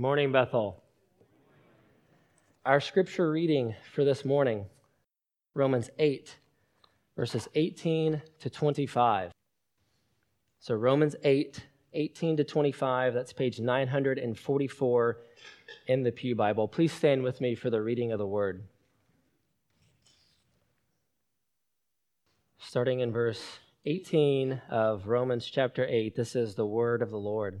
Morning, Bethel. Our scripture reading for this morning, Romans 8, verses 18 to 25. So Romans 8, 18 to 25, that's page 944 in the Pew Bible. Please stand with me for the reading of the word. Starting in verse 18 of Romans chapter 8, this is the word of the Lord.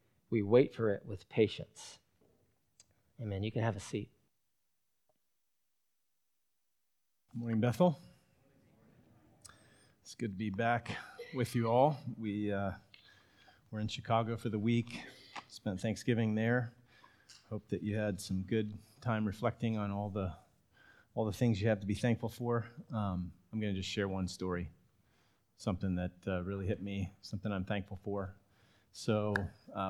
we wait for it with patience. Amen. You can have a seat. Good morning, Bethel. It's good to be back with you all. We were in Chicago for the week, spent Thanksgiving there. Hope that you had some good time reflecting on all the things you have to be thankful for. I'm going to just share one story, something that really hit me, something I'm thankful for. So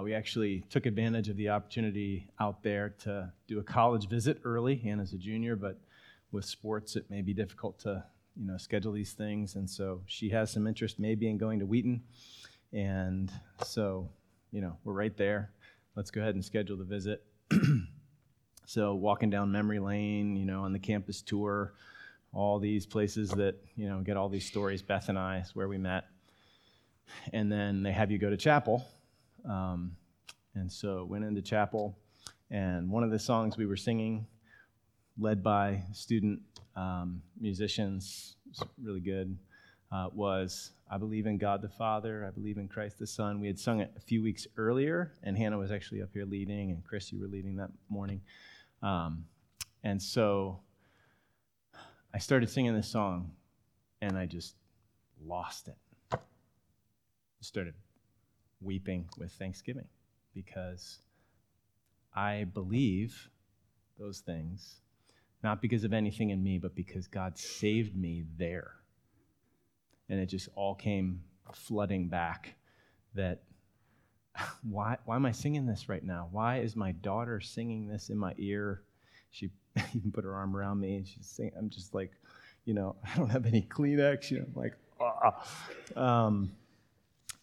we actually took advantage of the opportunity out there to do a college visit early. Hannah's a junior, but with sports, it may be difficult to, schedule these things. And so she has some interest maybe in going to Wheaton. And so, we're right there. Let's go ahead and schedule the visit. So walking down memory lane, on the campus tour, all these places that, get all these stories. Beth and I is where we met. And then they have you go to chapel. And so went into chapel, and one of the songs we were singing, led by student musicians, really good, was I Believe in God the Father, I Believe in Christ the Son. We had sung it a few weeks earlier, and Hannah was actually up here leading, and Chris, you were leading that morning. And so I started singing this song, and I just lost it. Started weeping with thanksgiving because I believe those things, not because of anything in me, but because God saved me there. And it just all came flooding back that, why am I singing this right now? Why is my daughter singing this in my ear? She even put her arm around me and she's saying, I'm just like, I don't have any Kleenex. I'm like,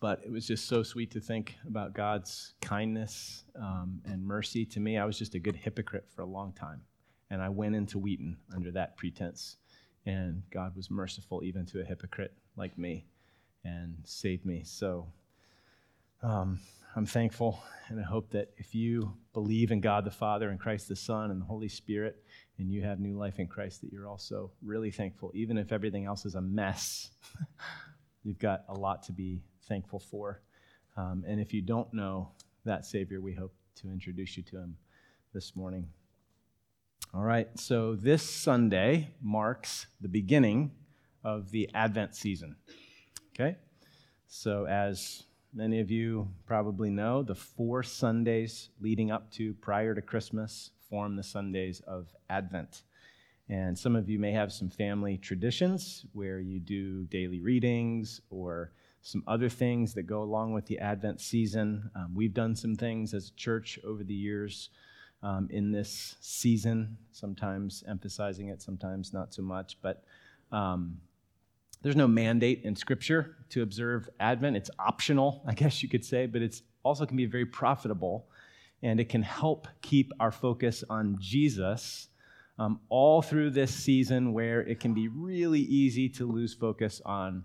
But it was just so sweet to think about God's kindness and mercy to me. I was just a good hypocrite for a long time. And I went into Wheaton under that pretense. And God was merciful even to a hypocrite like me and saved me. So I'm thankful. And I hope that if you believe in God the Father and Christ the Son and the Holy Spirit, and you have new life in Christ, that you're also really thankful. Even if everything else is a mess, you've got a lot to be thankful for. And if you don't know that Savior, we hope to introduce you to him this morning. All right, so this Sunday marks the beginning of the Advent season, okay? So as many of you probably know, the 4 Sundays leading up to prior to Christmas form the Sundays of Advent. And some of you may have some family traditions where you do daily readings or some other things that go along with the Advent season. We've done some things as a church over the years in this season, sometimes emphasizing it, sometimes not so much. But there's no mandate in Scripture to observe Advent. It's optional, I guess you could say, but it also can be very profitable, and it can help keep our focus on Jesus all through this season where it can be really easy to lose focus on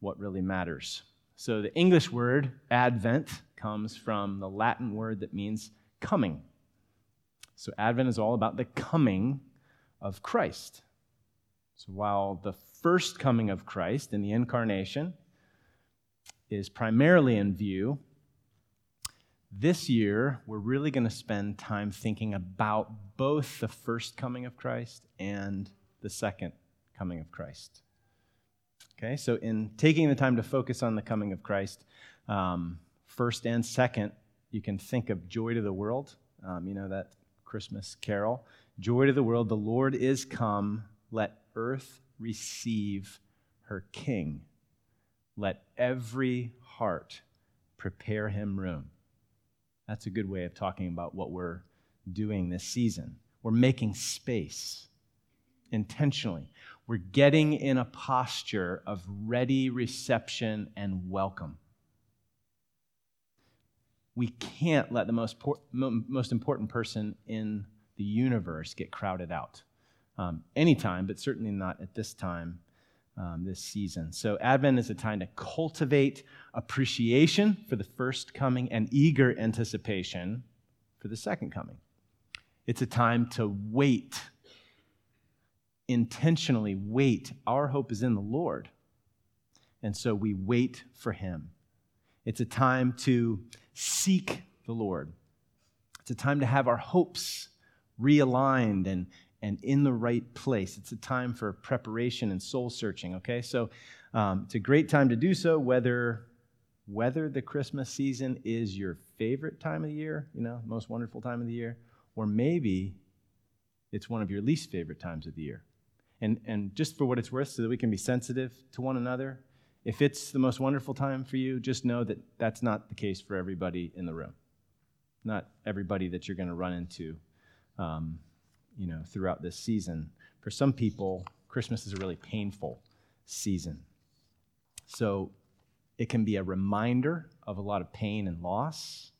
what really matters. So the English word Advent comes from the Latin word that means coming. So Advent is all about the coming of Christ. So while the first coming of Christ in the incarnation is primarily in view, this year we're really going to spend time thinking about both the first coming of Christ and the second coming of Christ. Okay, so in taking the time to focus on the coming of Christ, first and second, you can think of Joy to the World. You know that Christmas carol. Joy to the world, the Lord is come. Let earth receive her King. Let every heart prepare him room. That's a good way of talking about what we're doing this season. We're making space intentionally. We're getting in a posture of ready reception and welcome. We can't let the most important person in the universe get crowded out anytime, but certainly not at this time, this season. So Advent is a time to cultivate appreciation for the first coming and eager anticipation for the second coming. It's a time to wait, intentionally wait. Our hope is in the Lord, and so we wait for him. It's a time to seek the Lord. It's a time to have our hopes realigned and in the right place. It's a time for preparation and soul searching, okay? So it's a great time to do so, whether the Christmas season is your favorite time of the year, you know, most wonderful time of the year, or maybe it's one of your least favorite times of the year. And just for what it's worth, so that we can be sensitive to one another, if it's the most wonderful time for you, just know that that's not the case for everybody in the room. Not everybody that you're going to run into, throughout this season. For some people, Christmas is a really painful season. So it can be a reminder of a lot of pain and loss.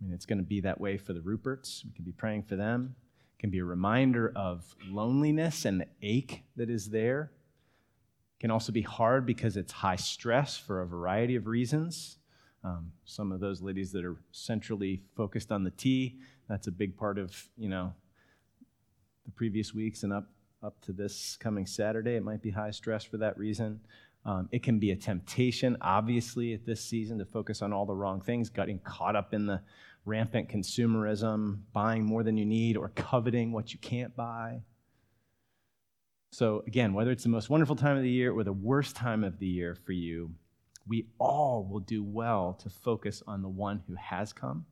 I mean, it's going to be that way for the Ruperts. We can be praying for them. It can be a reminder of loneliness and the ache that is there. Can also be hard because it's high stress for a variety of reasons. Some of those ladies that are centrally focused on the tea, that's a big part of, the previous weeks and up to this coming Saturday. It might be high stress for that reason. It can be a temptation, obviously, at this season to focus on all the wrong things, getting caught up in the rampant consumerism, buying more than you need or coveting what you can't buy. So again, whether it's the most wonderful time of the year or the worst time of the year for you, we all will do well to focus on the one who has come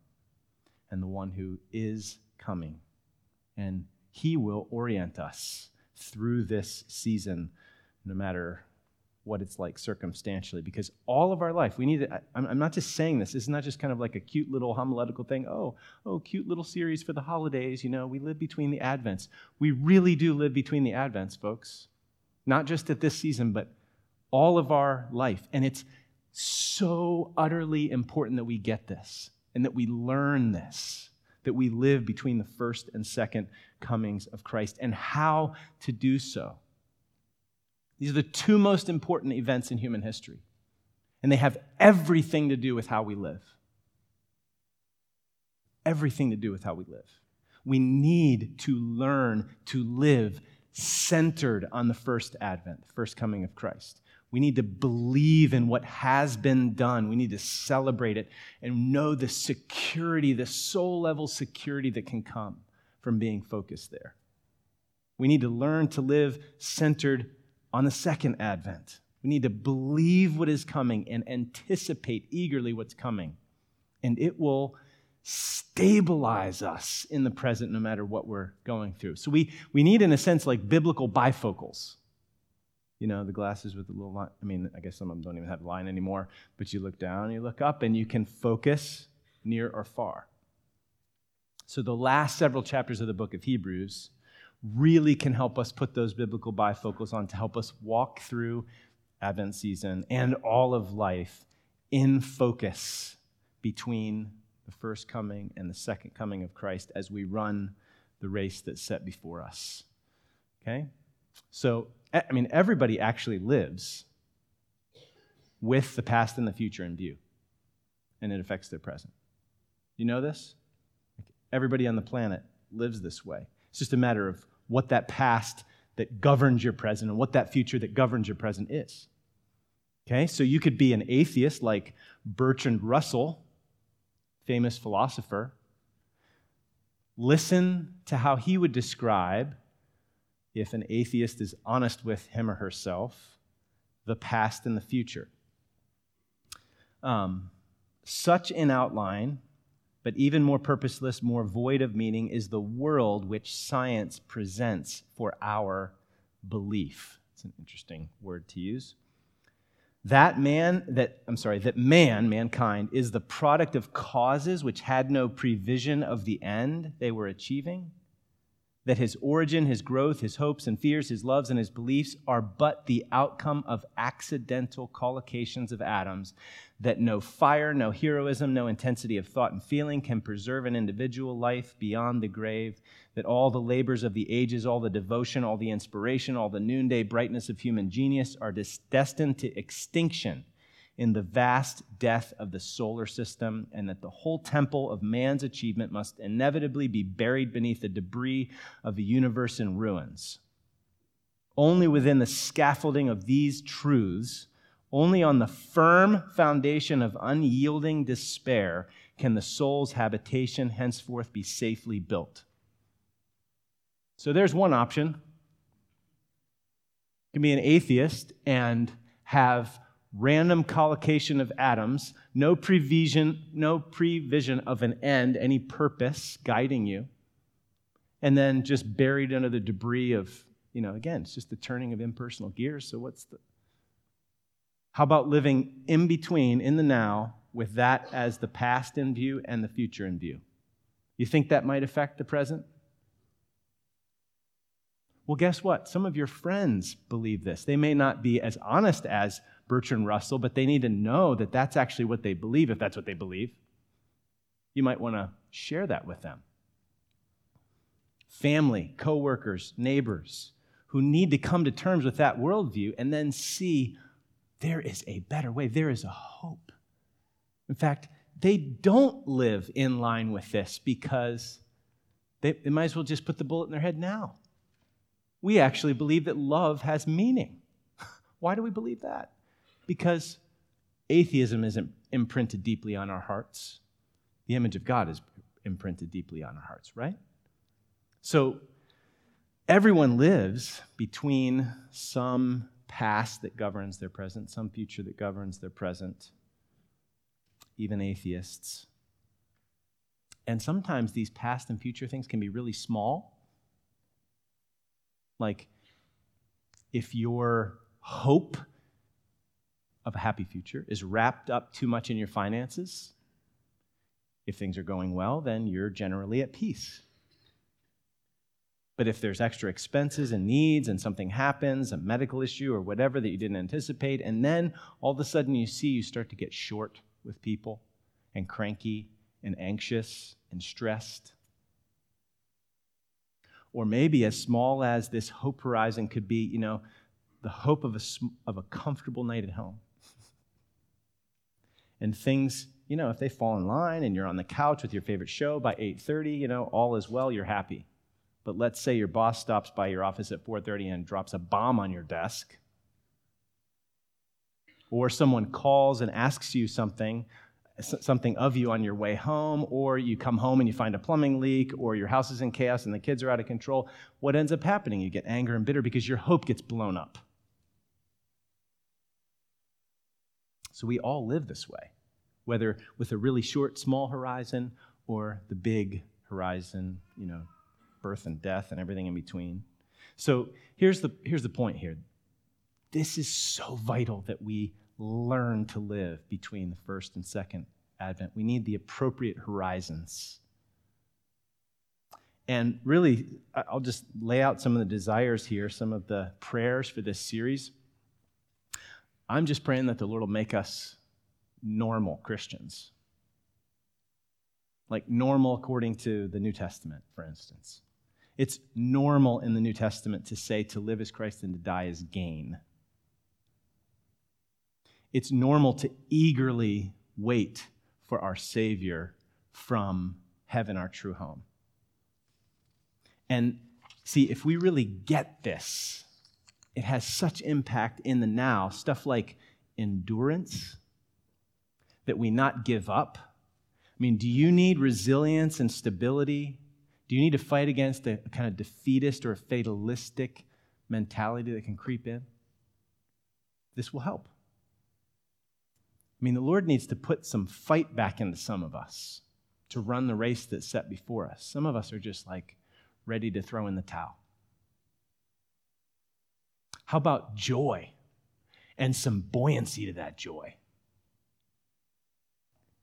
and the one who is coming. And he will orient us through this season, no matter what it's like circumstantially, because all of our life, we need to, I'm not just saying this. This is not just kind of like a cute little homiletical thing. Oh, cute little series for the holidays. We live between the Advents. We really do live between the Advents, folks. Not just at this season, but all of our life. And it's so utterly important that we get this and that we learn this, that we live between the first and second comings of Christ and how to do so. These are the two most important events in human history, and they have everything to do with how we live. Everything to do with how we live. We need to learn to live centered on the first Advent, the first coming of Christ. We need to believe in what has been done. We need to celebrate it and know the security, the soul-level security that can come from being focused there. We need to learn to live centered on the second Advent. We need to believe what is coming and anticipate eagerly what's coming. And it will stabilize us in the present no matter what we're going through. So we need, in a sense, like biblical bifocals. The glasses with the little line. I mean, I guess some of them don't even have a line anymore. But you look down, you look up, and you can focus near or far. So the last several chapters of the book of Hebrews really can help us put those biblical bifocals on to help us walk through Advent season and all of life in focus between the first coming and the second coming of Christ as we run the race that's set before us. Okay? So, everybody actually lives with the past and the future in view, and it affects their present. You know this? Everybody on the planet lives this way. It's just a matter of what that past that governs your present and what that future that governs your present is. Okay, so you could be an atheist like Bertrand Russell, famous philosopher. Listen to how he would describe, if an atheist is honest with him or herself, the past and the future. Such in outline, but even more purposeless, more void of meaning, is the world which science presents for our belief. It's an interesting word to use. Mankind is the product of causes which had no prevision of the end they were achieving, that his origin, his growth, his hopes and fears, his loves and his beliefs are but the outcome of accidental collocations of atoms, that no fire, no heroism, no intensity of thought and feeling can preserve an individual life beyond the grave, that all the labors of the ages, all the devotion, all the inspiration, all the noonday brightness of human genius are destined to extinction in the vast death of the solar system, and that the whole temple of man's achievement must inevitably be buried beneath the debris of the universe in ruins. Only within the scaffolding of these truths, only on the firm foundation of unyielding despair, can the soul's habitation henceforth be safely built. So there's one option. You can be an atheist and have random collocation of atoms, no prevision of an end, any purpose guiding you, and then just buried under the debris of, again, it's just the turning of impersonal gears. So how about living in between, in the now, with that as the past in view and the future in view? You think that might affect the present? Well, guess what? Some of your friends believe this. They may not be as honest as Bertrand Russell, but they need to know that that's actually what they believe, if that's what they believe. You might want to share that with them. Family, coworkers, neighbors who need to come to terms with that worldview and then see there is a better way, there is a hope. In fact, they don't live in line with this because they might as well just put the bullet in their head now. We actually believe that love has meaning. Why do we believe that? Because atheism is imprinted deeply on our hearts. The image of God is imprinted deeply on our hearts, right? So everyone lives between some past that governs their present, some future that governs their present, even atheists. And sometimes these past and future things can be really small. Like, if your hope of a happy future is wrapped up too much in your finances, if things are going well, then you're generally at peace. But if there's extra expenses and needs and something happens, a medical issue or whatever that you didn't anticipate, and then all of a sudden you start to get short with people and cranky and anxious and stressed. Or maybe as small as this hope horizon could be, the hope of a comfortable night at home. And things, if they fall in line and you're on the couch with your favorite show by 8:30, all is well, you're happy. But let's say your boss stops by your office at 4:30 and drops a bomb on your desk. Or someone calls and asks you something of you on your way home, or you come home and you find a plumbing leak, or your house is in chaos and the kids are out of control. What ends up happening? You get angry and bitter because your hope gets blown up. So we all live this way, whether with a really short, small horizon or the big horizon, birth and death and everything in between. So here's the point here. This is so vital that we learn to live between the first and second Advent. We need the appropriate horizons. And really, I'll just lay out some of the desires here, some of the prayers for this series. I'm just praying that the Lord will make us normal Christians. Like normal according to the New Testament, for instance. It's normal in the New Testament to say to live as Christ and to die as gain. It's normal to eagerly wait for our Savior from heaven our true home. And see, if we really get this, it has such impact in the now, stuff like endurance, that we not give up. I mean, do you need resilience and stability? Do you need to fight against a kind of defeatist or fatalistic mentality that can creep in? This will help. I mean, the Lord needs to put some fight back into some of us to run the race that's set before us. Some of us are just like ready to throw in the towel. How about joy and some buoyancy to that joy?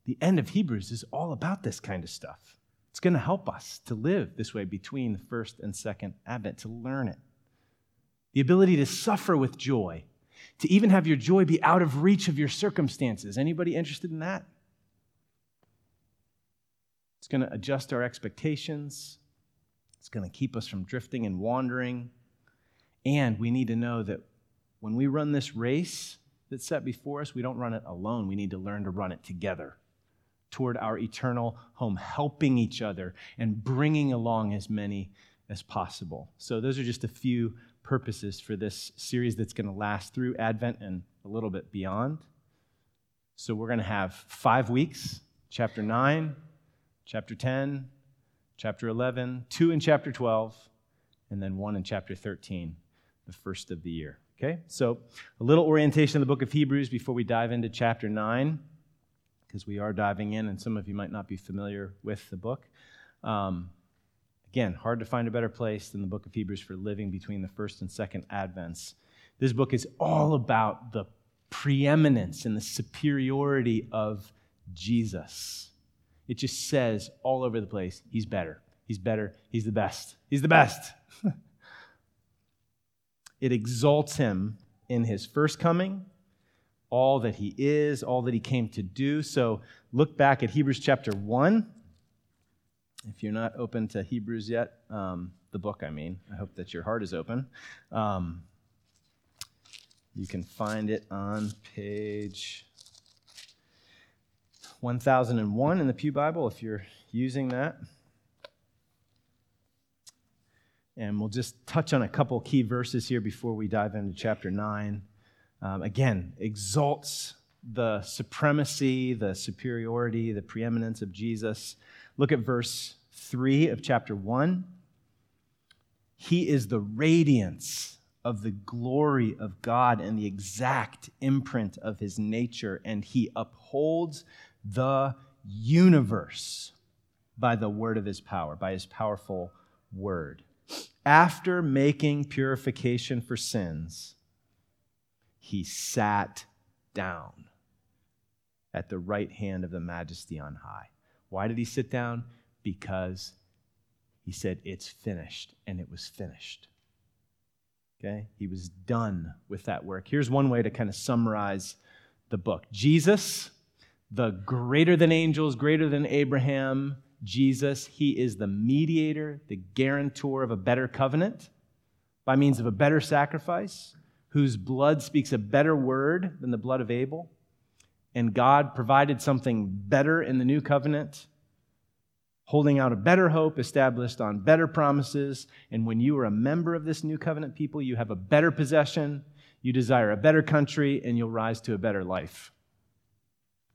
The end of Hebrews is all about this kind of stuff. It's going to help us to live this way between the first and second Advent, to learn it. The ability to suffer with joy, to even have your joy be out of reach of your circumstances. Anybody interested in that? It's going to adjust our expectations. It's going to keep us from drifting and wandering. And we need to know that when we run this race that's set before us, we don't run it alone. We need to learn to run it together toward our eternal home, helping each other and bringing along as many as possible. So those are just a few purposes for this series that's going to last through Advent and a little bit beyond. So we're going to have 5 weeks, chapter 9, chapter 10, chapter 11, 2 in chapter 12, and then 1 in chapter 13, the first of the year. Okay, so a little orientation of the book of Hebrews before we dive into chapter 9, because we are diving in, and some of you might not be familiar with the book. Again, hard to find a better place than the book of Hebrews for living between the first and second Advents. This book is all about the preeminence and the superiority of Jesus. It just says all over the place, he's better, he's better, he's the best, he's the best. It exalts him in his first coming, all that he is, all that he came to do. So look back at Hebrews chapter 1. If you're not open to Hebrews yet, the book, I mean, I hope that your heart is open. You can find it on page 1001 in the Pew Bible if you're using that. And we'll just touch on a couple key verses here before we dive into chapter 9. Again, exalts the supremacy, the superiority, the preeminence of Jesus. Look at verse 3 of chapter 1. He is the radiance of the glory of God and the exact imprint of his nature, and he upholds the universe by the word of his power, by his powerful word. After making purification for sins, he sat down at the right hand of the Majesty on high. Why did he sit down? Because he said, it's finished, and it was finished. Okay? He was done with that work. Here's one way to kind of summarize the book. Jesus, the greater than angels, greater than Abraham, Jesus, he is the mediator, the guarantor of a better covenant by means of a better sacrifice, whose blood speaks a better word than the blood of Abel. And God provided something better in the new covenant, holding out a better hope established on better promises. And when you are a member of this new covenant people, you have a better possession, you desire a better country, and you'll rise to a better life.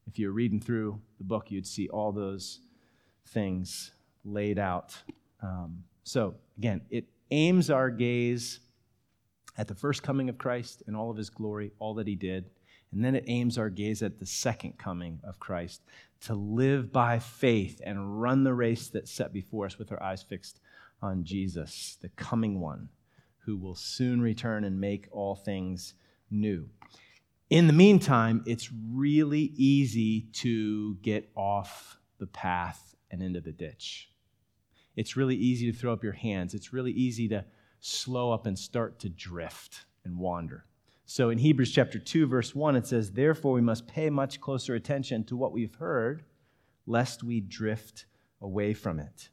If you're reading through the book, you'd see all those things laid out. So again, it aims our gaze at the first coming of Christ and all of his glory, all that he did. And then it aims our gaze at the second coming of Christ, to live by faith and run the race that's set before us with our eyes fixed on Jesus, the coming one, who will soon return and make all things new. In the meantime, it's really easy to get off the path and into the ditch. It's really easy to throw up your hands. It's really easy to slow up and start to drift and wander. So in Hebrews chapter 2, verse 1, it says, therefore we must pay much closer attention to what we've heard, lest we drift away from it.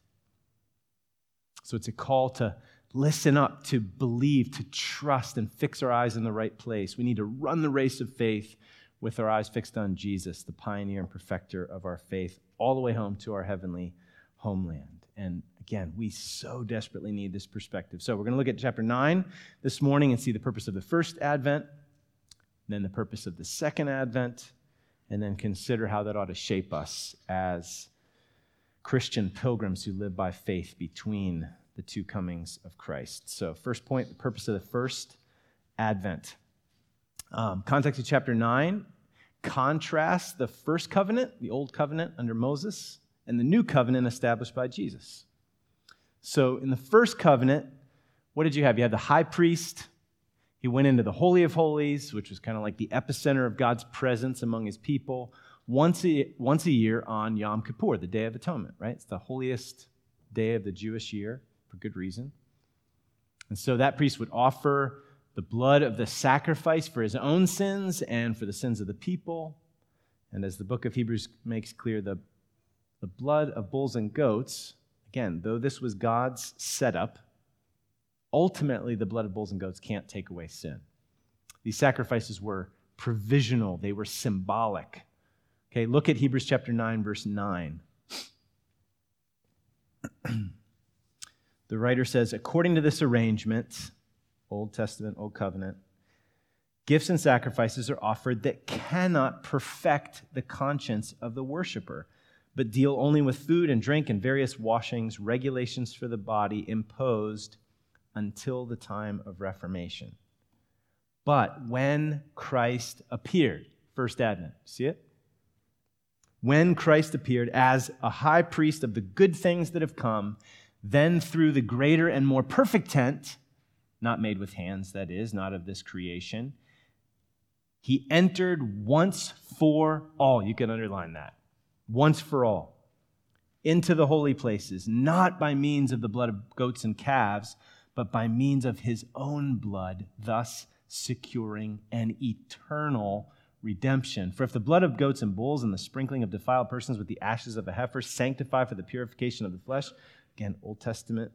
So it's a call to listen up, to believe, to trust, and fix our eyes in the right place. We need to run the race of faith with our eyes fixed on Jesus, the pioneer and perfecter of our faith, all the way home to our heavenly homeland. And again, we so desperately need this perspective. So we're going to look at chapter 9 this morning and see the purpose of the first Advent, then the purpose of the second Advent, and then consider how that ought to shape us as Christian pilgrims who live by faith between the two comings of Christ. So first point, the purpose of the first Advent. Context of chapter 9 contrasts the first covenant, the old covenant under Moses, and the new covenant established by Jesus. So in the first covenant, what did you have? You had the high priest. He went into the Holy of Holies, which was kind of like the epicenter of God's presence among his people, once a year on Yom Kippur, the Day of Atonement, right? It's the holiest day of the Jewish year, for good reason. And so that priest would offer the blood of the sacrifice for his own sins and for the sins of the people. And as the book of Hebrews makes clear, the blood of bulls and goats, again, though this was God's setup, ultimately, the blood of bulls and goats can't take away sin. These sacrifices were provisional. They were symbolic. Okay, look at Hebrews chapter 9, verse 9. The writer says, according to this arrangement, Old Testament, Old Covenant, gifts and sacrifices are offered that cannot perfect the conscience of the worshiper, but deal only with food and drink and various washings, regulations for the body imposed until the time of Reformation. But when Christ appeared, first Advent, see it? When Christ appeared as a high priest of the good things that have come, then through the greater and more perfect tent, not made with hands, that is, not of this creation, he entered once for all. You can underline that. Once for all. Into the holy places, not by means of the blood of goats and calves, but by means of his own blood, thus securing an eternal redemption. For if the blood of goats and bulls and the sprinkling of defiled persons with the ashes of a heifer sanctify for the purification of the flesh, again, Old Testament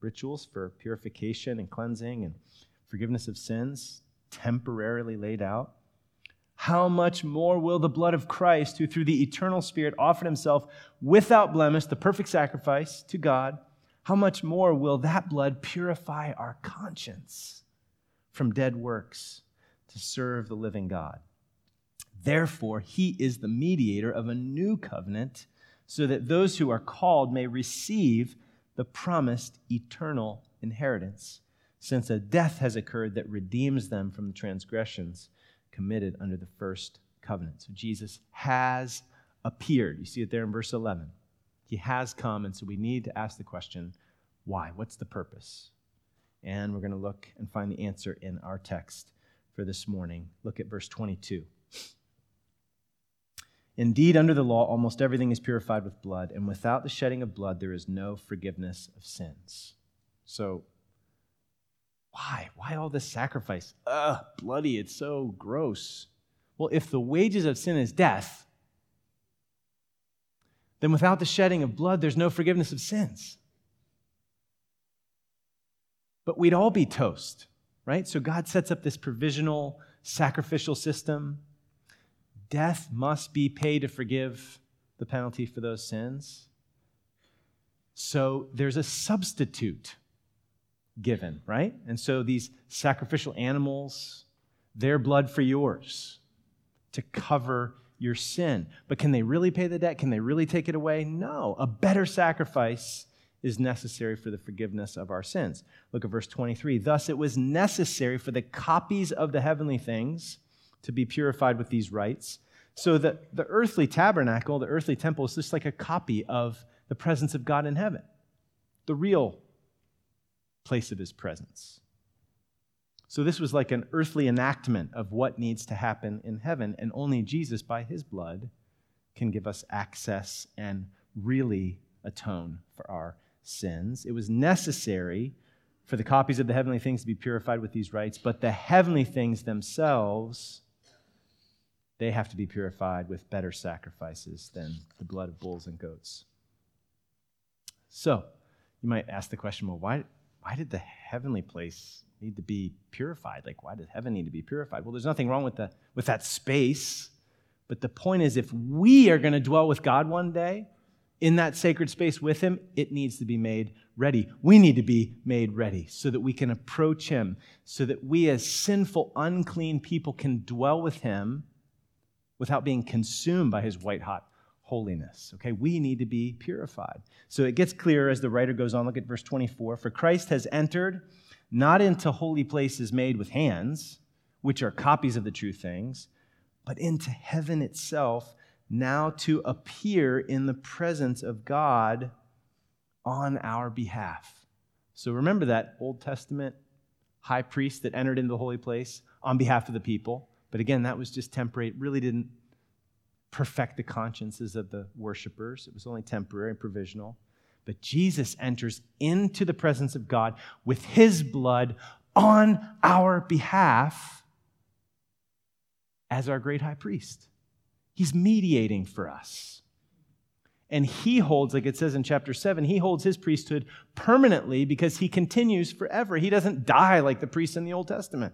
rituals for purification and cleansing and forgiveness of sins, temporarily laid out, how much more will the blood of Christ, who through the eternal Spirit offered himself without blemish, the perfect sacrifice to God, how much more will that blood purify our conscience from dead works to serve the living God? Therefore, he is the mediator of a new covenant, so that those who are called may receive the promised eternal inheritance, since a death has occurred that redeems them from the transgressions committed under the first covenant. So Jesus has appeared. You see it there in verse 11. He has come, and so we need to ask the question, why? What's the purpose? And we're going to look and find the answer in our text for this morning. Look at verse 22. Indeed, under the law, almost everything is purified with blood, and without the shedding of blood, there is no forgiveness of sins. So, why? Why all this sacrifice? Bloody, it's so gross. Well, if the wages of sin is death, then without the shedding of blood, there's no forgiveness of sins. But we'd all be toast, right? So God sets up this provisional, sacrificial system. Death must be paid to forgive the penalty for those sins. So there's a substitute given, right? And so these sacrificial animals, their blood for yours to cover your sin. But can they really pay the debt? Can they really take it away? No. A better sacrifice is necessary for the forgiveness of our sins. Look at verse 23. Thus it was necessary for the copies of the heavenly things to be purified with these rites, so that the earthly tabernacle, the earthly temple, is just like a copy of the presence of God in heaven, the real place of his presence. So this was like an earthly enactment of what needs to happen in heaven, and only Jesus, by his blood, can give us access and really atone for our sins. It was necessary for the copies of the heavenly things to be purified with these rites, but the heavenly things themselves, they have to be purified with better sacrifices than the blood of bulls and goats. So you might ask the question, well, why did the heavenly place need to be purified? Like, why does heaven need to be purified? Well, there's nothing wrong with that space. But the point is, if we are going to dwell with God one day, in that sacred space with him, it needs to be made ready. We need to be made ready so that we can approach him, so that we as sinful, unclean people can dwell with him without being consumed by his white-hot holiness. Okay, we need to be purified. So it gets clearer as the writer goes on. Look at verse 24. For Christ has entered not into holy places made with hands, which are copies of the true things, but into heaven itself, now to appear in the presence of God on our behalf. So remember that Old Testament high priest that entered into the holy place on behalf of the people. But again, that was just temporary. It really didn't perfect the consciences of the worshipers. It was only temporary and provisional. But Jesus enters into the presence of God with his blood on our behalf as our great high priest. He's mediating for us. And he holds, like it says in chapter 7, he holds his priesthood permanently because he continues forever. He doesn't die like the priests in the Old Testament.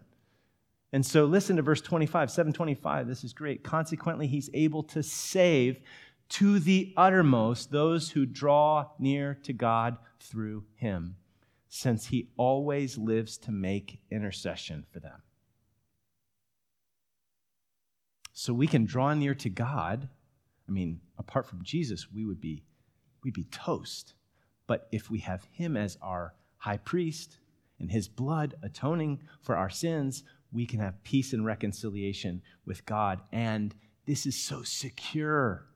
And so listen to verse 25, 725. This is great. Consequently, he's able to save to the uttermost those who draw near to God through him, since he always lives to make intercession for them. So we can draw near to God. I mean, apart from Jesus, we'd be toast. But if we have him as our high priest and his blood atoning for our sins, we can have peace and reconciliation with God. And this is so secure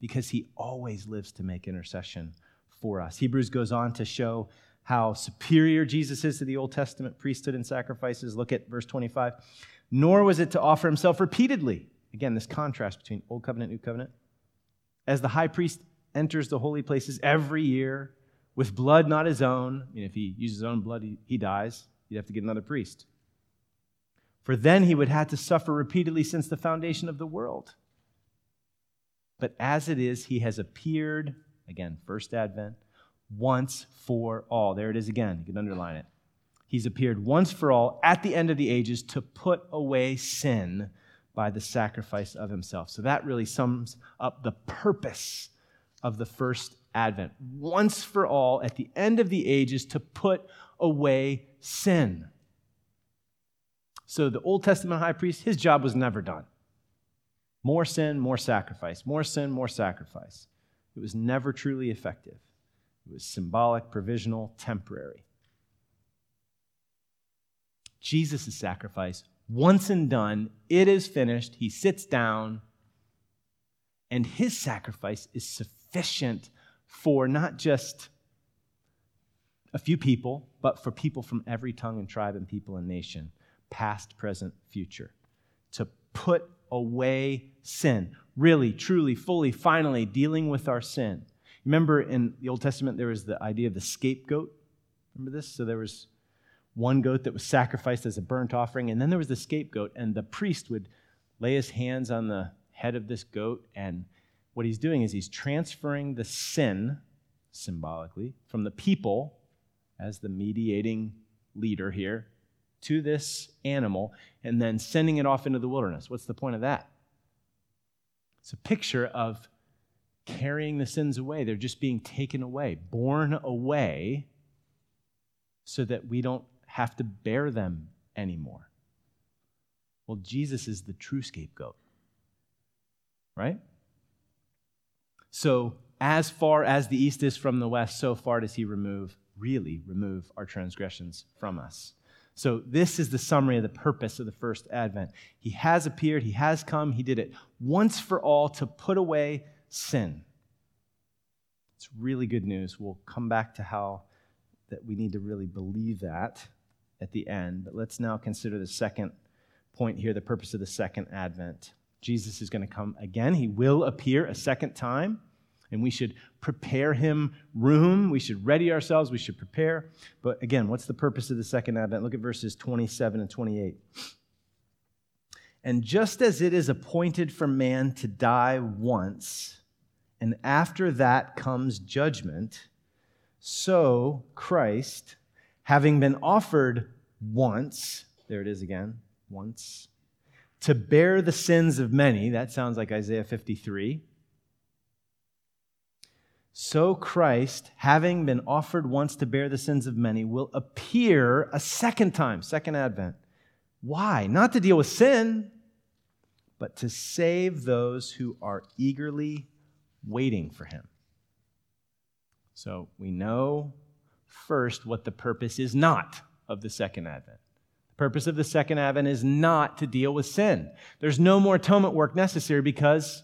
because he always lives to make intercession for us. Hebrews goes on to show how superior Jesus is to the Old Testament priesthood and sacrifices. Look at verse 25. Nor was it to offer himself repeatedly. Again, this contrast between Old Covenant, New Covenant. As the high priest enters the holy places every year with blood not his own, I mean, if he uses his own blood, he dies. You'd have to get another priest. For then he would have to suffer repeatedly since the foundation of the world. But as it is, he has appeared, again, first advent, once for all. There it is again. You can underline it. He's appeared once for all at the end of the ages to put away sin by the sacrifice of himself. So that really sums up the purpose of the first advent. Once for all, at the end of the ages, to put away sin. So the Old Testament high priest, his job was never done. More sin, more sacrifice. More sin, more sacrifice. It was never truly effective. It was symbolic, provisional, temporary. Jesus' sacrifice, once and done, it is finished. He sits down, and his sacrifice is sufficient for not just a few people, but for people from every tongue and tribe and people and nation, past, present, future, to put away sin, really, truly, fully, finally dealing with our sin. Remember in the Old Testament, there was the idea of the scapegoat. Remember this? So there was one goat that was sacrificed as a burnt offering, and then there was the scapegoat, and the priest would lay his hands on the head of this goat, and what he's doing is he's transferring the sin, symbolically, from the people, as the mediating leader here, to this animal, and then sending it off into the wilderness. What's the point of that? It's a picture of carrying the sins away. They're just being taken away, borne away, so that we don't have to bear them anymore. Well, Jesus is the true scapegoat, right? So as far as the east is from the west, so far does he remove our transgressions from us. So this is the summary of the purpose of the first advent. He has appeared, he has come, he did it once for all to put away sin. It's really good news. We'll come back to how that we need to really believe that at the end. But let's now consider the second point here, the purpose of the second advent. Jesus is going to come again. He will appear a second time, and we should prepare him room. We should ready ourselves. We should prepare. But again, what's the purpose of the second advent? Look at verses 27 and 28. And just as it is appointed for man to die once, and after that comes judgment, so Christ, having been offered once, there it is again, once, to bear the sins of many, that sounds like Isaiah 53, So Christ, having been offered once to bear the sins of many, will appear a second time, second advent. Why? Not to deal with sin, but to save those who are eagerly waiting for him. So we know first what the purpose is not of the second advent. The purpose of the second advent is not to deal with sin. There's no more atonement work necessary because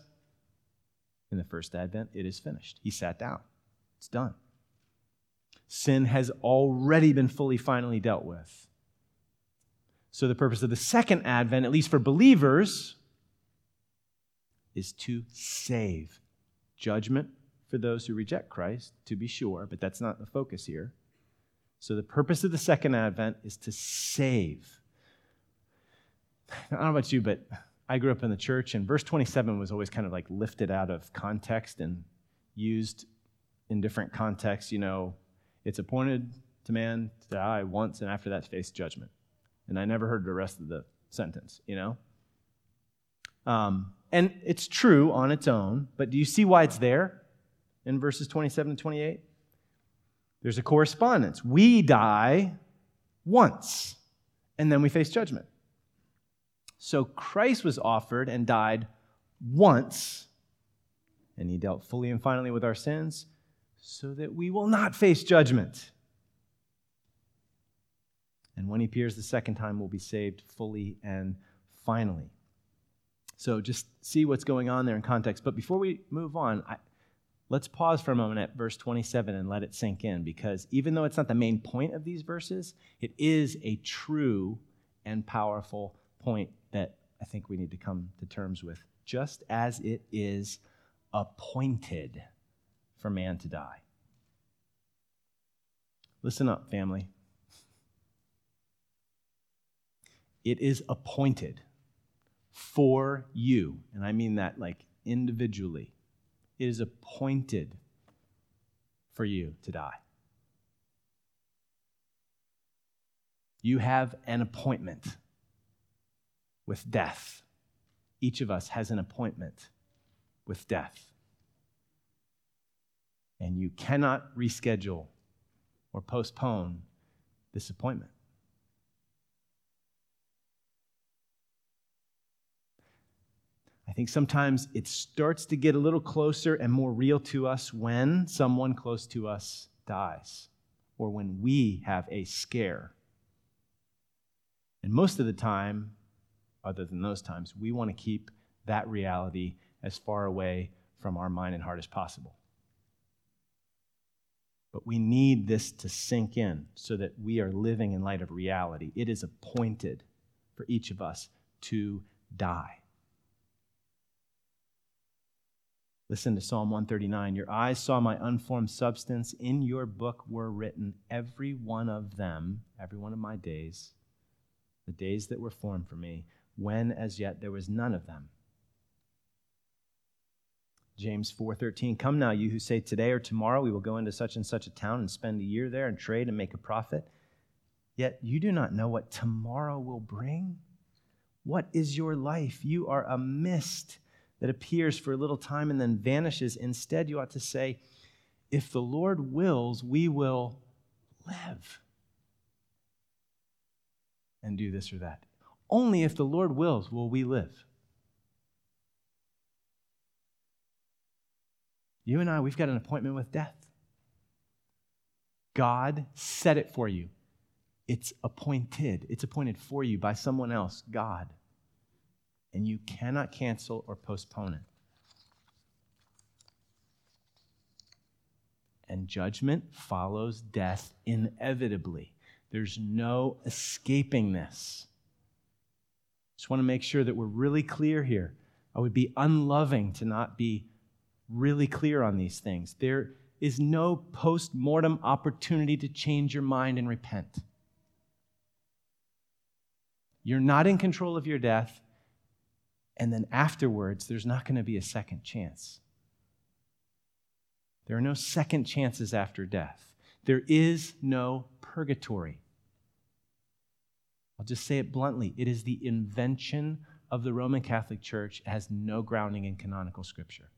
in the first advent, it is finished. He sat down. It's done. Sin has already been fully, finally dealt with. So the purpose of the second advent, at least for believers, is to save. Judgment for those who reject Christ, to be sure, but that's not the focus here. So the purpose of the second advent is to save. I don't know about you, but I grew up in the church, and verse 27 was always kind of like lifted out of context and used in different contexts. You know, it's appointed to man to die once, and after that, face judgment. And I never heard the rest of the sentence, you know? And it's true on its own, but do you see why it's there in verses 27 and 28? There's a correspondence. We die once, and then we face judgment. So Christ was offered and died once, and he dealt fully and finally with our sins so that we will not face judgment. And when he appears the second time, we'll be saved fully and finally. So just see what's going on there in context. But before we move on, let's pause for a moment at verse 27 and let it sink in, because even though it's not the main point of these verses, it is a true and powerful point that I think we need to come to terms with. Just as it is appointed for man to die. Listen up, family. It is appointed for you, and I mean that like individually. It is appointed for you to die. You have an appointment with death. Each of us has an appointment with death. And you cannot reschedule or postpone this appointment. I think sometimes it starts to get a little closer and more real to us when someone close to us dies or when we have a scare. And most of the time, other than those times, we want to keep that reality as far away from our mind and heart as possible. But we need this to sink in so that we are living in light of reality. It is appointed for each of us to die. Listen to Psalm 139. Your eyes saw my unformed substance. In your book were written, every one of them, every one of my days, the days that were formed for me, when as yet there was none of them. James 4:13, come now, you who say today or tomorrow we will go into such and such a town and spend a year there and trade and make a profit. Yet you do not know what tomorrow will bring. What is your life? You are a mist that appears for a little time and then vanishes. Instead, you ought to say, if the Lord wills, we will live and do this or that. Only if the Lord wills will we live. You and I, we've got an appointment with death. God set it for you. It's appointed. It's appointed for you by someone else, God. And you cannot cancel or postpone it. And judgment follows death inevitably. There's no escaping this. Just want to make sure that we're really clear here. I would be unloving to not be really clear on these things. There is no post-mortem opportunity to change your mind and repent. You're not in control of your death, and then afterwards, there's not going to be a second chance. There are no second chances after death. There is no purgatory. I'll just say it bluntly. It is the invention of the Roman Catholic Church. It has no grounding in canonical Scripture.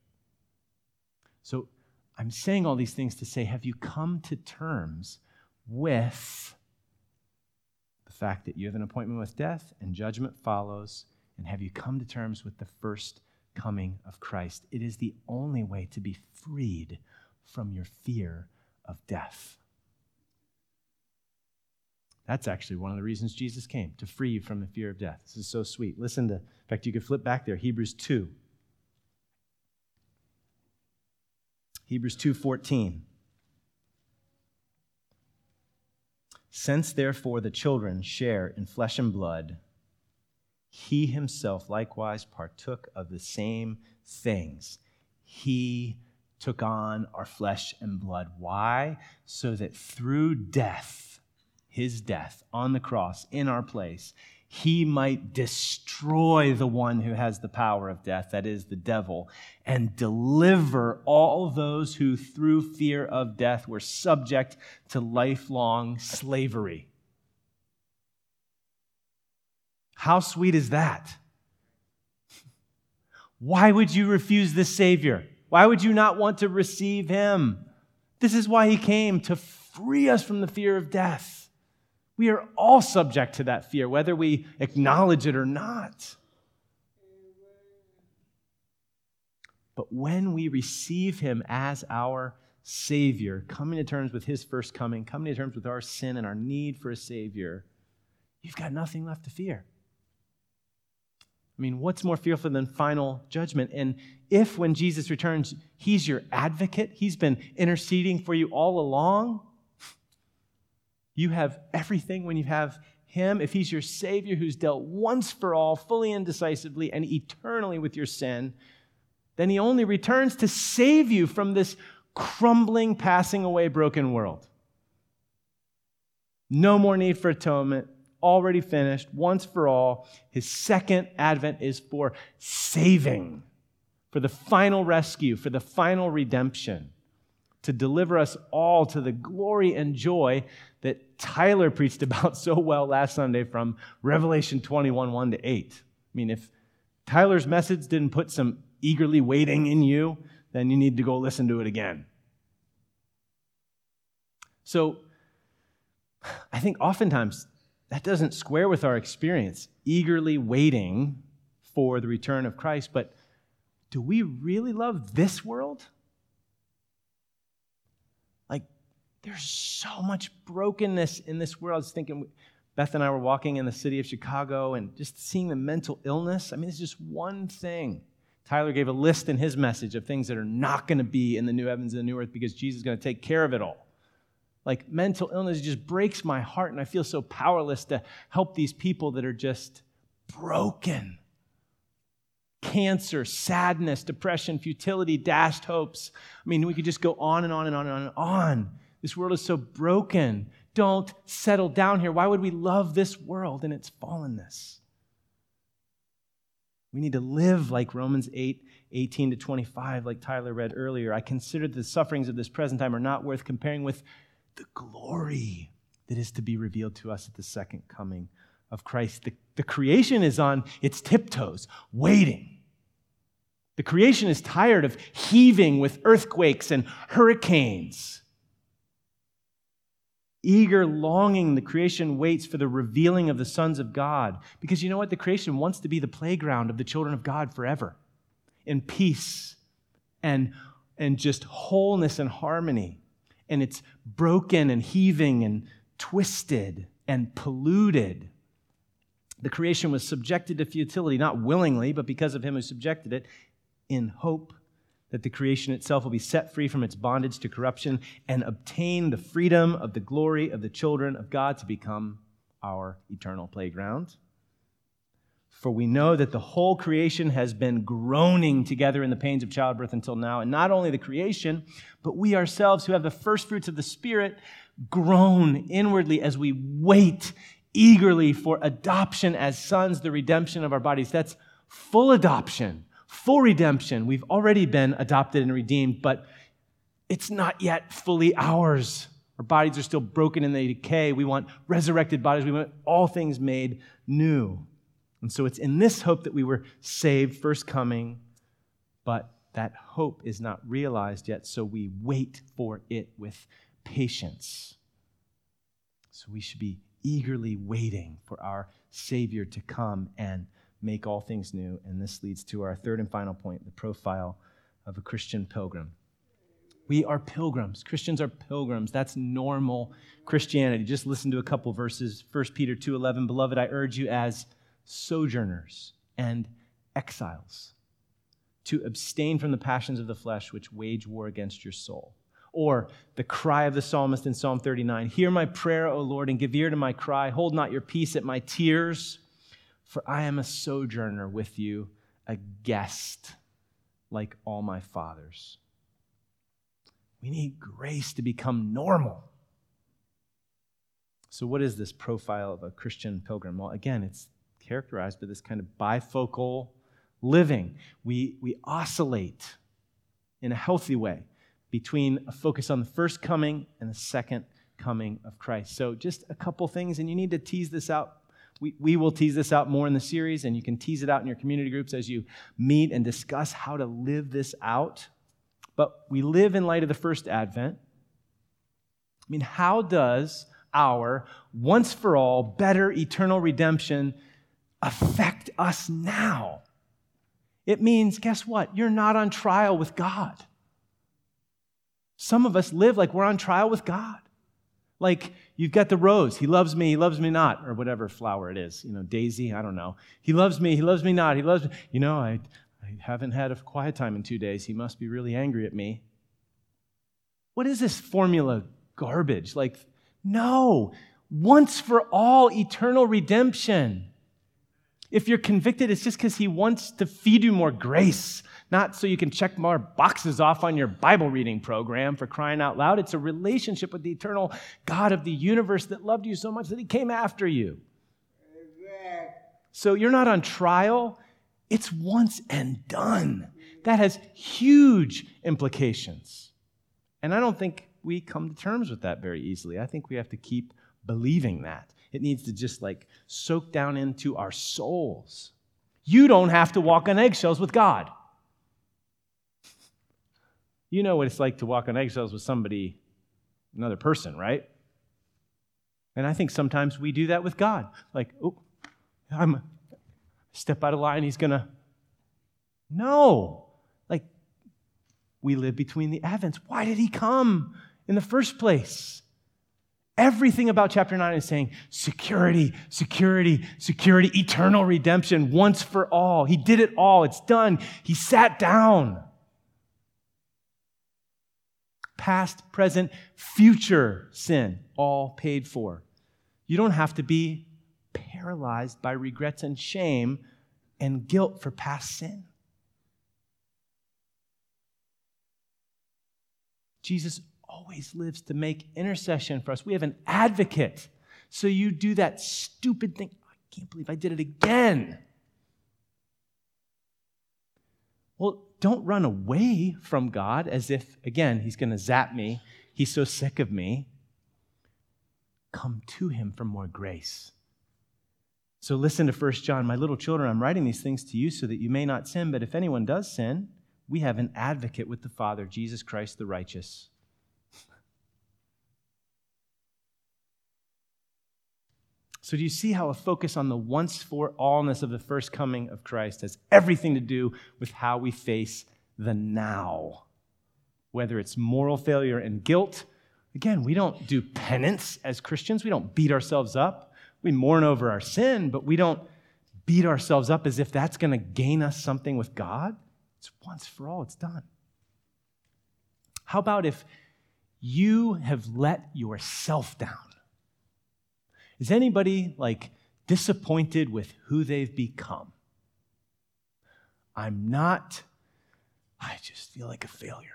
So I'm saying all these things to say, have you come to terms with the fact that you have an appointment with death and judgment follows? And have you come to terms with the first coming of Christ? It is the only way to be freed from your fear of death. That's actually one of the reasons Jesus came, to free you from the fear of death. This is so sweet. Listen to, in fact, you could flip back there, Hebrews 2. Hebrews 2:14. Since therefore the children share in flesh and blood, he himself likewise partook of the same things. He took on our flesh and blood. Why? So that through death, his death on the cross in our place, he might destroy the one who has the power of death, that is the devil, and deliver all those who through fear of death were subject to lifelong slavery. How sweet is that? Why would you refuse the Savior? Why would you not want to receive him? This is why he came, to free us from the fear of death. We are all subject to that fear, whether we acknowledge it or not. But when we receive him as our Savior, coming to terms with his first coming, coming to terms with our sin and our need for a Savior, you've got nothing left to fear. I mean, what's more fearful than final judgment? And if when Jesus returns, he's your advocate, he's been interceding for you all along, you have everything when you have him. If he's your Savior who's dealt once for all, fully and decisively and eternally with your sin, then he only returns to save you from this crumbling, passing away, broken world. No more need for atonement, already finished, once for all. His second advent is for saving, for the final rescue, for the final redemption, to deliver us all to the glory and joy that Tyler preached about so well last Sunday from Revelation 21:1-8. I mean, if Tyler's message didn't put some eagerly waiting in you, then you need to go listen to it again. So I think oftentimes that doesn't square with our experience, eagerly waiting for the return of Christ. But do we really love this world? There's so much brokenness in this world. I was thinking, Beth and I were walking in the city of Chicago and just seeing the mental illness. I mean, it's just one thing. Tyler gave a list in his message of things that are not going to be in the new heavens and the new earth because Jesus is going to take care of it all. Like, mental illness just breaks my heart, and I feel so powerless to help these people that are just broken. Cancer, sadness, depression, futility, dashed hopes. I mean, we could just go on and on and on and on and on. This world is so broken. Don't settle down here. Why would we love this world and its fallenness? We need to live like Romans 8:18-25, like Tyler read earlier. I consider the sufferings of this present time are not worth comparing with the glory that is to be revealed to us at the second coming of Christ. The creation is on its tiptoes, waiting. The creation is tired of heaving with earthquakes and hurricanes. Eager longing, the creation waits for the revealing of the sons of God. Because you know what? The creation wants to be the playground of the children of God forever, in peace and just wholeness and harmony. And it's broken and heaving and twisted and polluted. The creation was subjected to futility, not willingly, but because of him who subjected it, in hope that the creation itself will be set free from its bondage to corruption and obtain the freedom of the glory of the children of God to become our eternal playground. For we know that the whole creation has been groaning together in the pains of childbirth until now, and not only the creation, but we ourselves who have the first fruits of the Spirit groan inwardly as we wait eagerly for adoption as sons, the redemption of our bodies. That's full adoption. Full redemption. We've already been adopted and redeemed, but it's not yet fully ours. Our bodies are still broken and they decay. We want resurrected bodies. We want all things made new. And so it's in this hope that we were saved, first coming, but That hope is not realized yet, so we wait for it with patience. So we should be eagerly waiting for our Savior to come and make all things new. And this leads to our third and final point, the profile of a Christian pilgrim. We are pilgrims. Christians are pilgrims. That's normal Christianity. Just listen to a couple verses. 1 Peter 2:11, beloved, I urge you as sojourners and exiles to abstain from the passions of the flesh which wage war against your soul. Or the cry of the psalmist in Psalm 39, hear my prayer, O Lord, and give ear to my cry. Hold not your peace at my tears, for I am a sojourner with you, a guest like all my fathers. We need grace to become normal. So what is this profile of a Christian pilgrim? Well, again, it's characterized by this kind of bifocal living. We oscillate in a healthy way between a focus on the first coming and the second coming of Christ. So just a couple things, and you need to tease this out. We will tease this out more in the series, and you can tease it out in your community groups as you meet and discuss how to live this out. But we live in light of the first Advent. I mean, how does our once-for-all, better eternal redemption affect us now? It means, guess what? You're not on trial with God. Some of us live like we're on trial with God. Like, you've got the rose, he loves me not, or whatever flower it is, daisy, I don't know. He loves me not, he loves me. I haven't had a quiet time in 2 days. He must be really angry at me. What is this formula garbage? No, once for all eternal redemption. If you're convicted, it's just because he wants to feed you more grace, not so you can check more boxes off on your Bible reading program, for crying out loud. It's a relationship with the eternal God of the universe that loved you so much that he came after you. So you're not on trial. It's once and done. That has huge implications. And I don't think we come to terms with that very easily. I think we have to keep believing that. It needs to just soak down into our souls. You don't have to walk on eggshells with God. You know what it's like to walk on eggshells with somebody, another person, right? And I think sometimes we do that with God. I'm step out of line, he's going to... No. We live between the Advents. Why did he come in the first place? Everything about chapter 9 is saying security, security, security, eternal redemption, once for all. He did it all. It's done. He sat down. Past, present, future sin, all paid for. You don't have to be paralyzed by regrets and shame and guilt for past sin. Jesus always lives to make intercession for us. We have an advocate. So you do that stupid thing. I can't believe I did it again. Well, don't run away from God as if, again, he's going to zap me. He's so sick of me. Come to him for more grace. So listen to 1 John, my little children, I'm writing these things to you so that you may not sin, but if anyone does sin, we have an advocate with the Father, Jesus Christ the righteous. So do you see how a focus on the once-for-allness of the first coming of Christ has everything to do with how we face the now? Whether it's moral failure and guilt, again, we don't do penance as Christians. We don't beat ourselves up. We mourn over our sin, but we don't beat ourselves up as if that's going to gain us something with God. It's once for all, it's done. How about if you have let yourself down? Is anybody disappointed with who they've become? I'm not. I just feel like a failure.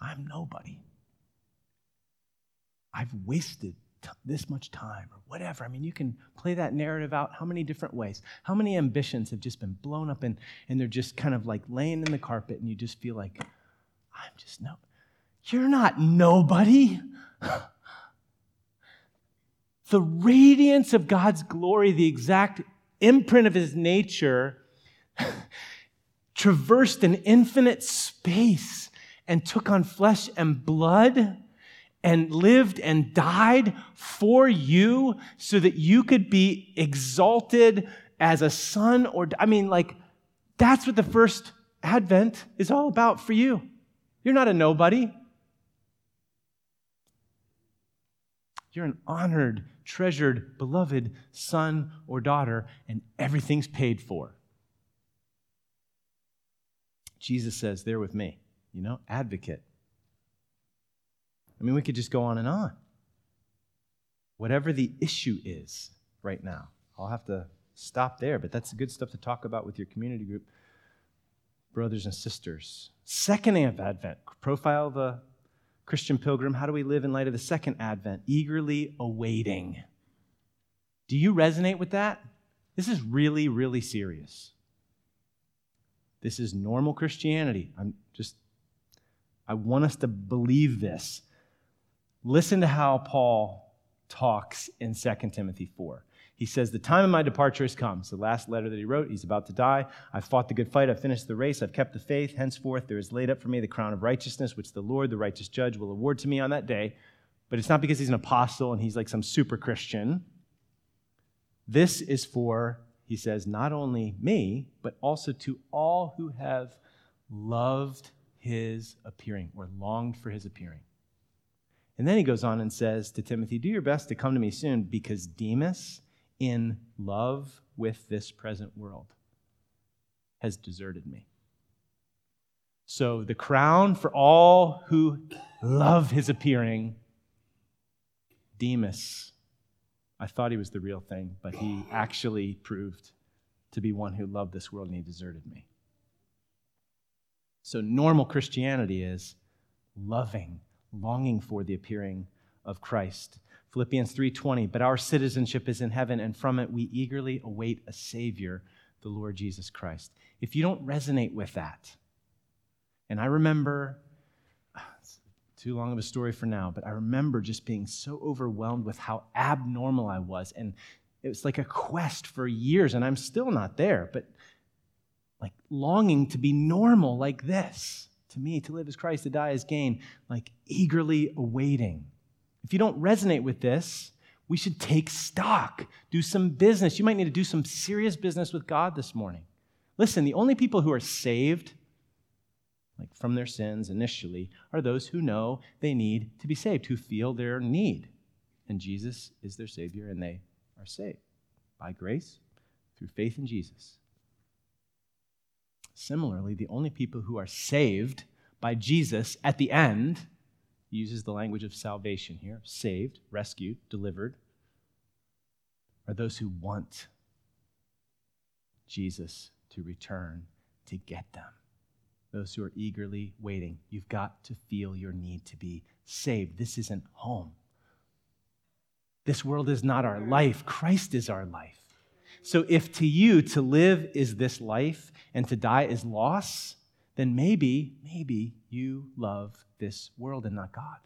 I'm nobody. I've wasted this much time or whatever. I mean, you can play that narrative out how many different ways. How many ambitions have just been blown up and they're just kind of laying in the carpet and you just feel like, I'm just nobody. You're not nobody. the radiance of God's glory, the exact imprint of his nature, traversed an infinite space and took on flesh and blood and lived and died for you so that you could be exalted as a son or... I mean, like, that's what the first Advent is all about for you. You're not a nobody. You're an honored, treasured, beloved son or daughter, and everything's paid for. Jesus says, "There with me," you know, advocate. I mean, we could just go on and on. Whatever the issue is right now, I'll have to stop there, but that's the good stuff to talk about with your community group, brothers and sisters. Second Advent, profile of a Christian pilgrim. How do we live in light of the second Advent? Eagerly awaiting. Do you resonate with that? This is really, really serious. This is normal Christianity. I want us to believe this. Listen to how Paul talks in 2 Timothy 4. He says, "The time of my departure has come." It's the last letter that he wrote. He's about to die. "I've fought the good fight. I've finished the race. I've kept the faith. Henceforth, there is laid up for me the crown of righteousness, which the Lord, the righteous judge, will award to me on that day." But it's not because he's an apostle and he's like some super Christian. This is for, he says, not only me, but also to all who have loved his appearing or longed for his appearing. And then he goes on and says to Timothy, "Do your best to come to me soon, because Demas, in love with this present world, has deserted me." So the crown for all who love his appearing, Demas. I thought he was the real thing, but he actually proved to be one who loved this world, and he deserted me. So normal Christianity is loving, longing for the appearing of Christ. Philippians 3:20, "But our citizenship is in heaven, and from it we eagerly await a Savior, the Lord Jesus Christ." If you don't resonate with that, and I remember, it's too long of a story for now, but I remember just being so overwhelmed with how abnormal I was, and it was like a quest for years, and I'm still not there, but like longing to be normal like this. To me, to live as Christ, to die as gain, like eagerly awaiting. If you don't resonate with this, we should take stock, do some business. You might need to do some serious business with God this morning. Listen, the only people who are saved, like from their sins initially, are those who know they need to be saved, who feel their need. And Jesus is their Savior, and they are saved by grace through faith in Jesus. Similarly, the only people who are saved by Jesus at the end, uses the language of salvation here, saved, rescued, delivered, are those who want Jesus to return to get them, those who are eagerly waiting. You've got to feel your need to be saved. This isn't home. This world is not our life. Christ is our life. So if to you to live is this life and to die is loss, then maybe you love this world and not God.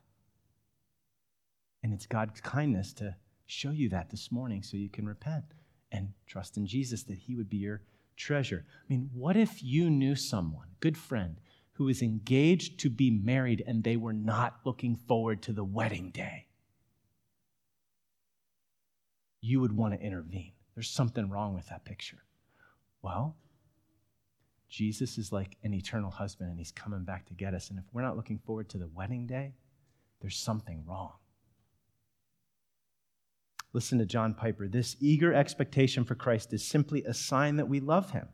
And it's God's kindness to show you that this morning so you can repent and trust in Jesus that he would be your treasure. I mean, what if you knew someone, a good friend, who is engaged to be married and they were not looking forward to the wedding day? You would want to intervene. There's something wrong with that picture. Well, Jesus is like an eternal husband, and he's coming back to get us. And if we're not looking forward to the wedding day, there's something wrong. Listen to John Piper. "This eager expectation for Christ is simply a sign that we love him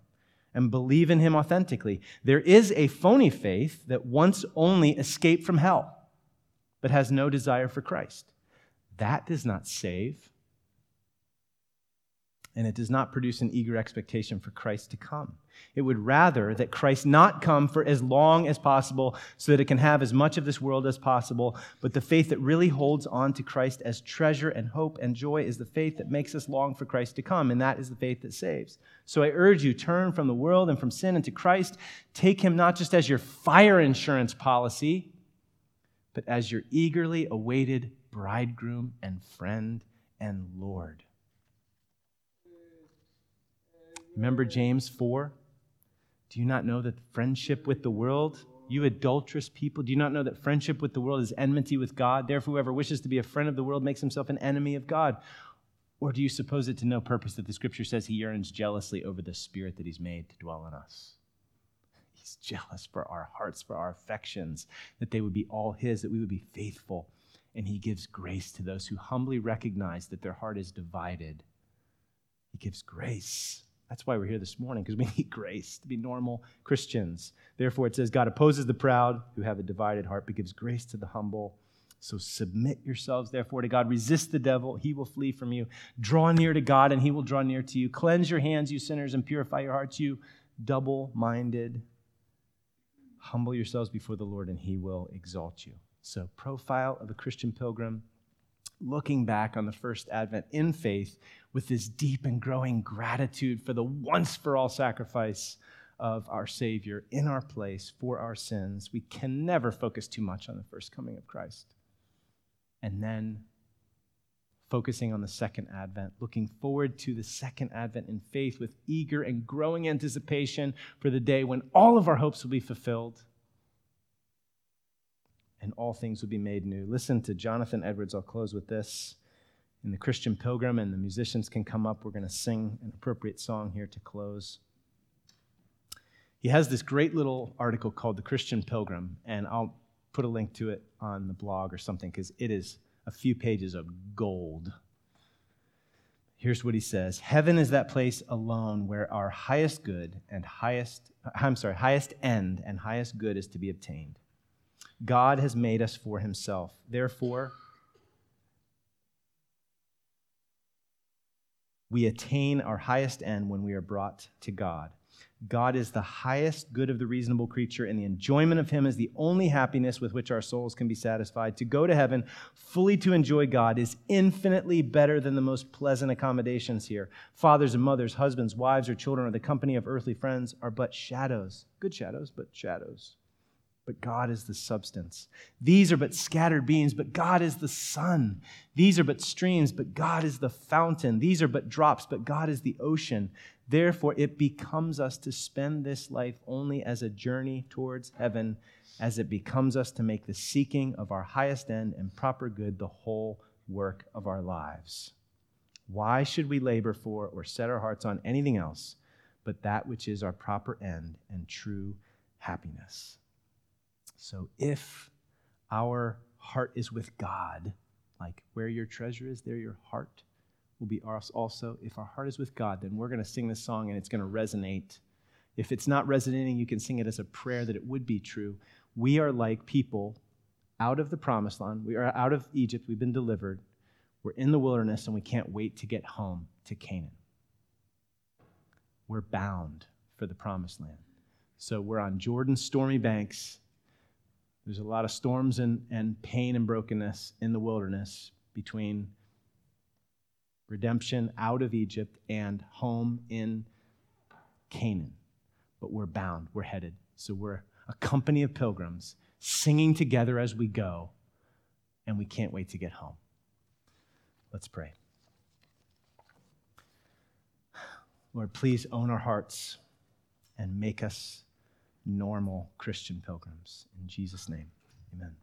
and believe in him authentically. There is a phony faith that once only escaped from hell, but has no desire for Christ. That does not save, and it does not produce an eager expectation for Christ to come. It would rather that Christ not come for as long as possible so that it can have as much of this world as possible. But the faith that really holds on to Christ as treasure and hope and joy is the faith that makes us long for Christ to come, and that is the faith that saves. So I urge you, turn from the world and from sin and to Christ. Take him not just as your fire insurance policy, but as your eagerly awaited bridegroom and friend and Lord. Remember James 4? Do you not know that friendship with the world, you adulterous people, do you not know that friendship with the world is enmity with God? Therefore, whoever wishes to be a friend of the world makes himself an enemy of God. Or do you suppose it to no purpose that the Scripture says he yearns jealously over the Spirit that he's made to dwell in us? He's jealous for our hearts, for our affections, that they would be all his, that we would be faithful. And he gives grace to those who humbly recognize that their heart is divided. He gives grace. That's why we're here this morning, because we need grace to be normal Christians. Therefore, it says, God opposes the proud who have a divided heart, but gives grace to the humble. So submit yourselves, therefore, to God. Resist the devil. He will flee from you. Draw near to God, and he will draw near to you. Cleanse your hands, you sinners, and purify your hearts, you double-minded. Humble yourselves before the Lord, and he will exalt you. So profile of a Christian pilgrim, looking back on the first Advent in faith with this deep and growing gratitude for the once-for-all sacrifice of our Savior in our place for our sins. We can never focus too much on the first coming of Christ. And then focusing on the second Advent, looking forward to the second Advent in faith with eager and growing anticipation for the day when all of our hopes will be fulfilled and all things will be made new. Listen to Jonathan Edwards. I'll close with this. In the Christian Pilgrim, and the musicians can come up. We're going to sing an appropriate song here to close. He has this great little article called The Christian Pilgrim, and I'll put a link to it on the blog or something, because it is a few pages of gold. Here's what he says. Heaven is that place alone where our highest good and highest end and highest good is to be obtained. God has made us for himself. Therefore, we attain our highest end when we are brought to God. God is the highest good of the reasonable creature, and the enjoyment of him is the only happiness with which our souls can be satisfied. To go to heaven, fully to enjoy God, is infinitely better than the most pleasant accommodations here. Fathers and mothers, husbands, wives, or children, or the company of earthly friends are but shadows. Good shadows, but shadows. But God is the substance. These are but scattered beams, but God is the sun. These are but streams, but God is the fountain. These are but drops, but God is the ocean. Therefore, it becomes us to spend this life only as a journey towards heaven, as it becomes us to make the seeking of our highest end and proper good the whole work of our lives. Why should we labor for or set our hearts on anything else but that which is our proper end and true happiness? So if our heart is with God, like where your treasure is, there your heart will be also. If our heart is with God, then we're going to sing this song and it's going to resonate. If it's not resonating, you can sing it as a prayer that it would be true. We are like people out of the promised land. We are out of Egypt. We've been delivered. We're in the wilderness and we can't wait to get home to Canaan. We're bound for the promised land. So we're on Jordan's stormy banks. There's a lot of storms and pain and brokenness in the wilderness between redemption out of Egypt and home in Canaan. But we're bound. We're headed. So we're a company of pilgrims singing together as we go, and we can't wait to get home. Let's pray. Lord, please own our hearts and make us normal Christian pilgrims. In Jesus' name, amen.